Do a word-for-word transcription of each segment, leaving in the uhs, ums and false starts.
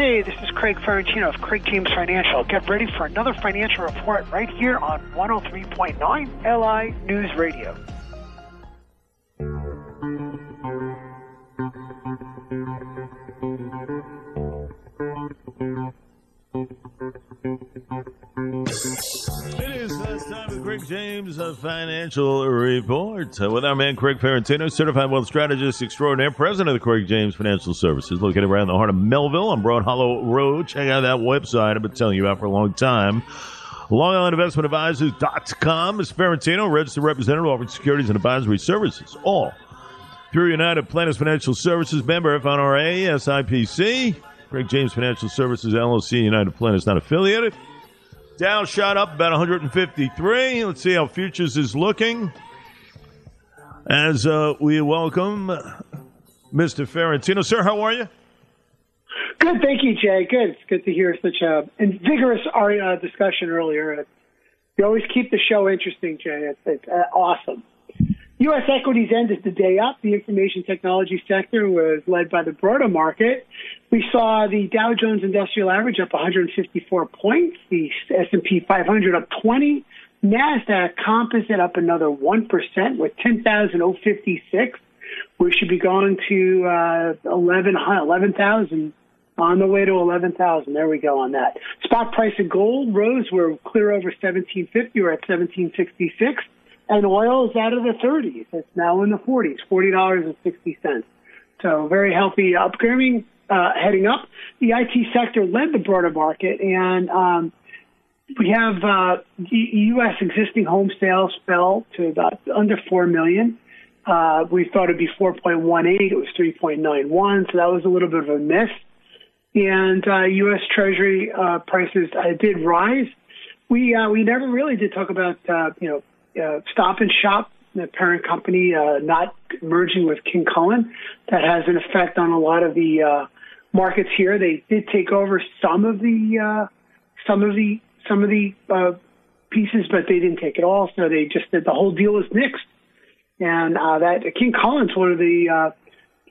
Hey, this is Craig Ferrantino of Craig James Financial. Get ready for another financial report right here on one oh three point nine L I News Radio. It is this time with Craig James, a financial report with our man Craig Fiorentino, certified wealth strategist extraordinaire, president of the Craig James Financial Services, located right in the heart of Melville on Broad Hollow Road. Check out that website. I've been telling you about for a long time. Long Island Investment Advisors dot com. Miz Fiorentino, registered representative, offering securities and advisory services, all through United Planners Financial Services, member FINRA, S I P C. Craig James Financial Services, L L C, United Planners, not affiliated. Dow shot up about one hundred fifty-three. Let's see how futures is looking as uh, we welcome Mister Fiorentino. Sir, how are you? Good. Thank you, Jay. Good. It's good to hear such a vigorous uh, discussion earlier. You always keep the show interesting, Jay. It's, it's uh, awesome. U S equities ended the day up. The information technology sector was led by the broader market. We saw the Dow Jones Industrial Average up one hundred fifty-four points, the S and P five hundred up twenty, NASDAQ Composite up another one percent with ten thousand fifty-six. We should be going to uh, eleven thousand, on the way to eleven thousand. There we go on that. Spot price of gold rose. We're clear over seventeen fifty. We're at seventeen sixty-six. And oil is out of the thirties. It's now in the forties, forty dollars and sixty cents. So very healthy upgrading, uh, heading up. The I T sector led the broader market, and um, we have uh, U S existing home sales fell to about under four million. Uh, we thought it'd be four point one eight. It was three point nine one. So that was a little bit of a miss. And uh, U S Treasury uh, prices uh, did rise. We uh, we never really did talk about uh, you know. Uh, Stop and Shop, the parent company, uh, not merging with King Kullen. That has an effect on a lot of the uh, markets here. They did take over some of the uh, some of the some of the uh, pieces, but they didn't take it all. So they just did the whole deal is nixed. And uh, that King Kullen's one of the uh,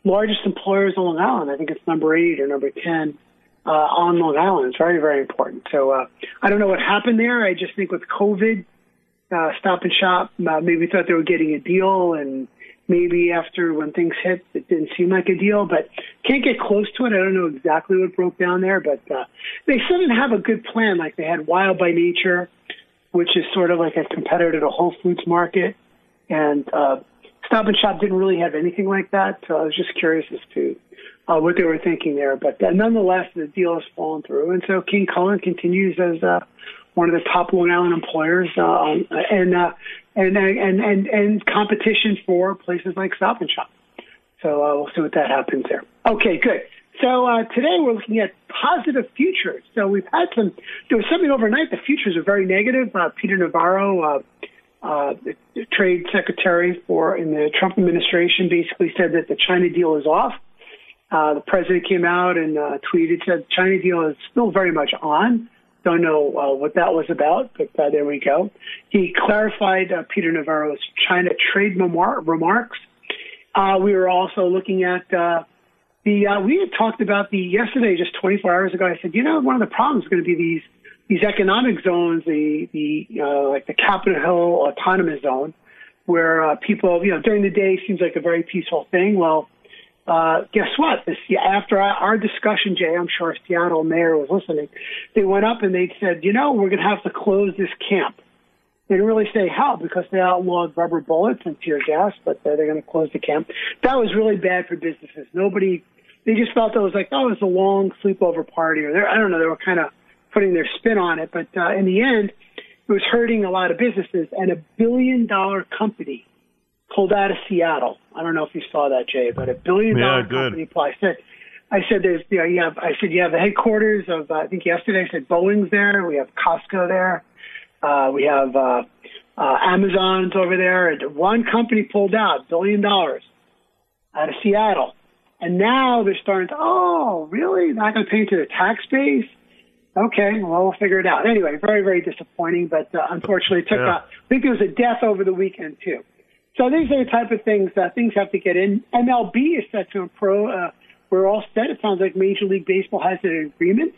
largest employers on Long Island. I think it's number eight or number ten uh, on Long Island. It's very very important. So uh, I don't know what happened there. I just think with COVID. Uh, Stop and Shop, uh, maybe thought they were getting a deal, and maybe after when things hit, it didn't seem like a deal, but can't get close to it. I don't know exactly what broke down there, but uh, they still didn't have a good plan. Like they had Wild by Nature, which is sort of like a competitor to Whole Foods Market, and uh, Stop and Shop didn't really have anything like that, so I was just curious as to uh, what they were thinking there. But uh, nonetheless, the deal has fallen through, and so King Kullen continues as a uh, one of the top Long Island employers, uh, and, uh, and and and and competition for places like Stop and Shop. So uh, we'll see what that happens there. Okay, good. So uh, today we're looking at positive futures. So we've had some. There was something overnight. The futures are very negative. Uh, Peter Navarro, uh, uh, the trade secretary for in the Trump administration, basically said that the China deal is off. Uh, the president came out and uh, tweeted said the China deal is still very much on. Don't know uh, what that was about, but uh, there we go. He clarified uh, Peter Navarro's China trade memar- remarks. Uh, we were also looking at uh, the, uh, we had talked about the yesterday, just twenty-four hours ago, I said, you know, one of the problems is going to be these these economic zones, the, the uh, like the Capitol Hill autonomous zone, where uh, people, you know, during the day seems like a very peaceful thing. Well, Uh, guess what? This, after our discussion, Jay, I'm sure Seattle mayor was listening, they went up and they said, you know, we're going to have to close this camp. They didn't really say how because they outlawed rubber bullets and tear gas, but they're going to close the camp. That was really bad for businesses. Nobody, they just felt that was like, oh, it was a long sleepover party. Or I don't know, they were kind of putting their spin on it. But uh, in the end, it was hurting a lot of businesses, and a billion-dollar company pulled out of Seattle. I don't know if you saw that, Jay, but a billion-dollar yeah, company applied. I said, I said, there's, you know, you have, I said, you have the headquarters of, uh, I think yesterday I said Boeing's there. We have Costco there. Uh, we have uh, uh, Amazon's over there. And one company pulled out, billion dollars, out of Seattle. And now they're starting to, oh, really? Not going to pay into the tax base? Okay, well, we'll figure it out. Anyway, very, very disappointing, but uh, unfortunately it took yeah. out. I think there was a death over the weekend, too. So these are the type of things that things have to get in. M L B is set to appro, uh, we're all set. It sounds like Major League Baseball has an agreement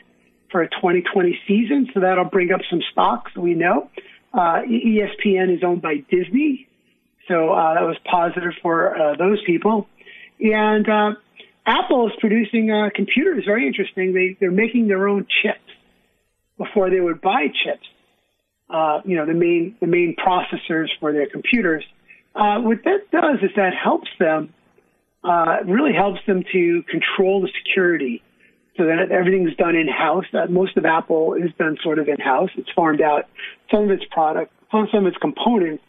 for a twenty twenty season, so that'll bring up some stocks we know. Uh, E S P N is owned by Disney, so uh, that was positive for uh, those people. And uh, Apple is producing uh, computers, very interesting. They, they're making their own chips before they would buy chips, uh, you know, the main, the main processors for their computers. Uh, what that does is that helps them, uh, really helps them to control the security so that everything's done in-house. Uh, most of Apple is done sort of in-house. It's farmed out some of its product, some of its components,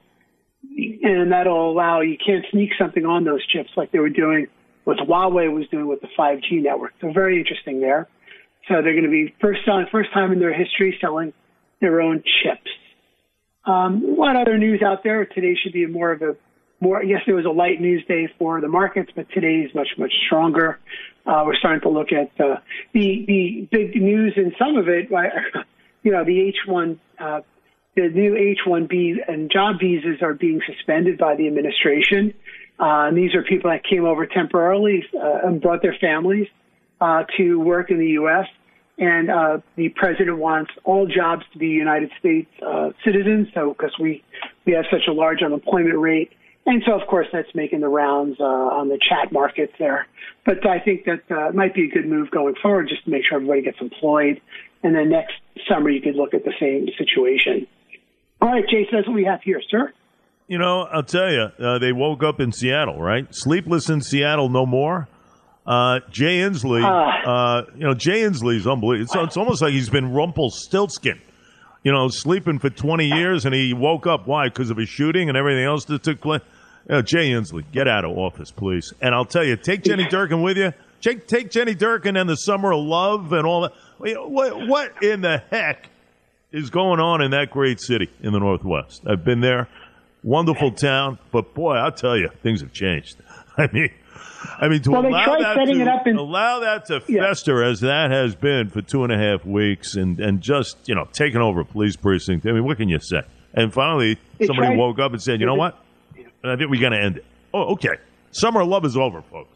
and that'll allow, you can't sneak something on those chips like they were doing, what Huawei was doing with the five G network. So very interesting there. So they're going to be first selling, first time in their history selling their own chips. Um, what other news out there? Today should be more of a, more, yes, there was a light news day for the markets, but today is much, much stronger. Uh, we're starting to look at, uh, the, the big news in some of it, you know, the H one, uh, the new H one B and job visas are being suspended by the administration. Uh, and these are people that came over temporarily uh, and brought their families uh, to work in the U S. And uh, the president wants all jobs to be United States uh, citizens, so because we, we have such a large unemployment rate. And so, of course, that's making the rounds uh, on the chat markets there. But I think that uh, it might be a good move going forward just to make sure everybody gets employed. And then next summer you could look at the same situation. All right, Jason, that's what we have here, sir. You know, I'll tell you, uh, they woke up in Seattle, right? Sleepless in Seattle, no more. Uh, Jay Inslee, uh, uh, you know, Jay Inslee's unbelievable. It's, it's almost like he's been Rumpelstiltskin, you know, sleeping for twenty years, and he woke up. Why? Because of his shooting and everything else that took place. You know, Jay Inslee, get out of office, please. And I'll tell you, take Jenny Durkan with you. Take, take Jenny Durkan and the Summer of Love and all that. What, what in the heck is going on in that great city in the Northwest? I've been there. Wonderful town. But, boy, I'll tell you, things have changed. I mean, I mean to well, allow, that to, it up in, allow that to yeah. fester as that has been for two and a half weeks and, and just, you know, taking over a police precinct. I mean, what can you say? And finally, they somebody tried, woke up and said, you know what? I think we got to end it. Oh, okay. Summer of Love is over, folks.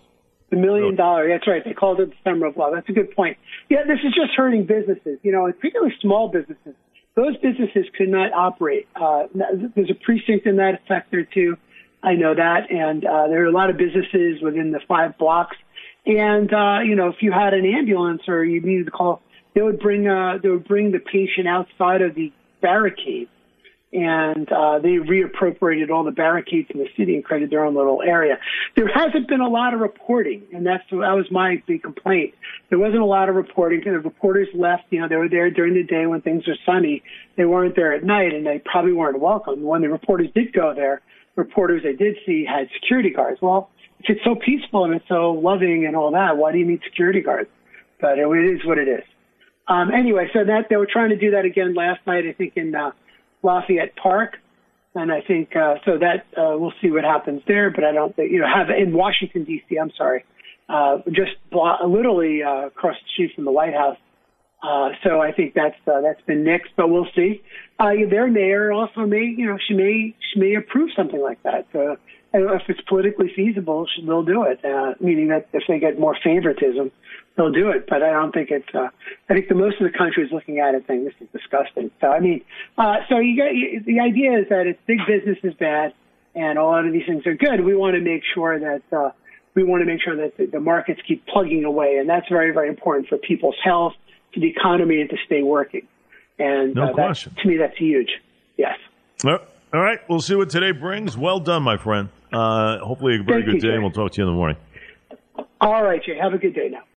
The million dollar. That's right. They called it the Summer of Love. That's a good point. Yeah, this is just hurting businesses, you know, particularly small businesses. Those businesses could not operate. Uh, there's a precinct in that sector, too. I know that. And uh, there are a lot of businesses within the five blocks. And, uh, you know, if you had an ambulance or you needed to call, they would bring uh, they would bring the patient outside of the barricade. And uh, they reappropriated all the barricades in the city and created their own little area. There hasn't been a lot of reporting, and that's that was my big complaint. There wasn't a lot of reporting. The reporters left. You know, they were there during the day when things were sunny. They weren't there at night, and they probably weren't welcome. When the reporters did go there, reporters I did see had security guards. Well, if it's so peaceful and it's so loving and all that, why do you need security guards? But it is what it is. Um, anyway, so that they were trying to do that again last night, I think, in uh, Lafayette Park, and I think uh, so that uh, we'll see what happens there. But I don't think you know have in Washington D C. I'm sorry, uh, just blo- literally uh, across the street from the White House. Uh, so I think that's uh, that's been nixed, but we'll see. Uh, their mayor also may you know she may she may approve something like that. So I don't know if it's politically feasible, they'll do it. Uh, meaning that if they get more favoritism, they'll do it, but I don't think it's, uh, I think the most of the country is looking at it saying, this is disgusting. So, I mean, uh, so you got, you, the idea is that it's big business is bad and a lot of these things are good. We want to make sure that, uh, we want to make sure that the, the markets keep plugging away. And that's very, very important for people's health, for the economy, and to stay working. And no uh, question. That, to me, that's huge. Yes. All right. We'll see what today brings. Well done, my friend. Uh, hopefully a very Thank good you, day. Jay. We'll talk to you in the morning. All right, Jay. Have a good day now.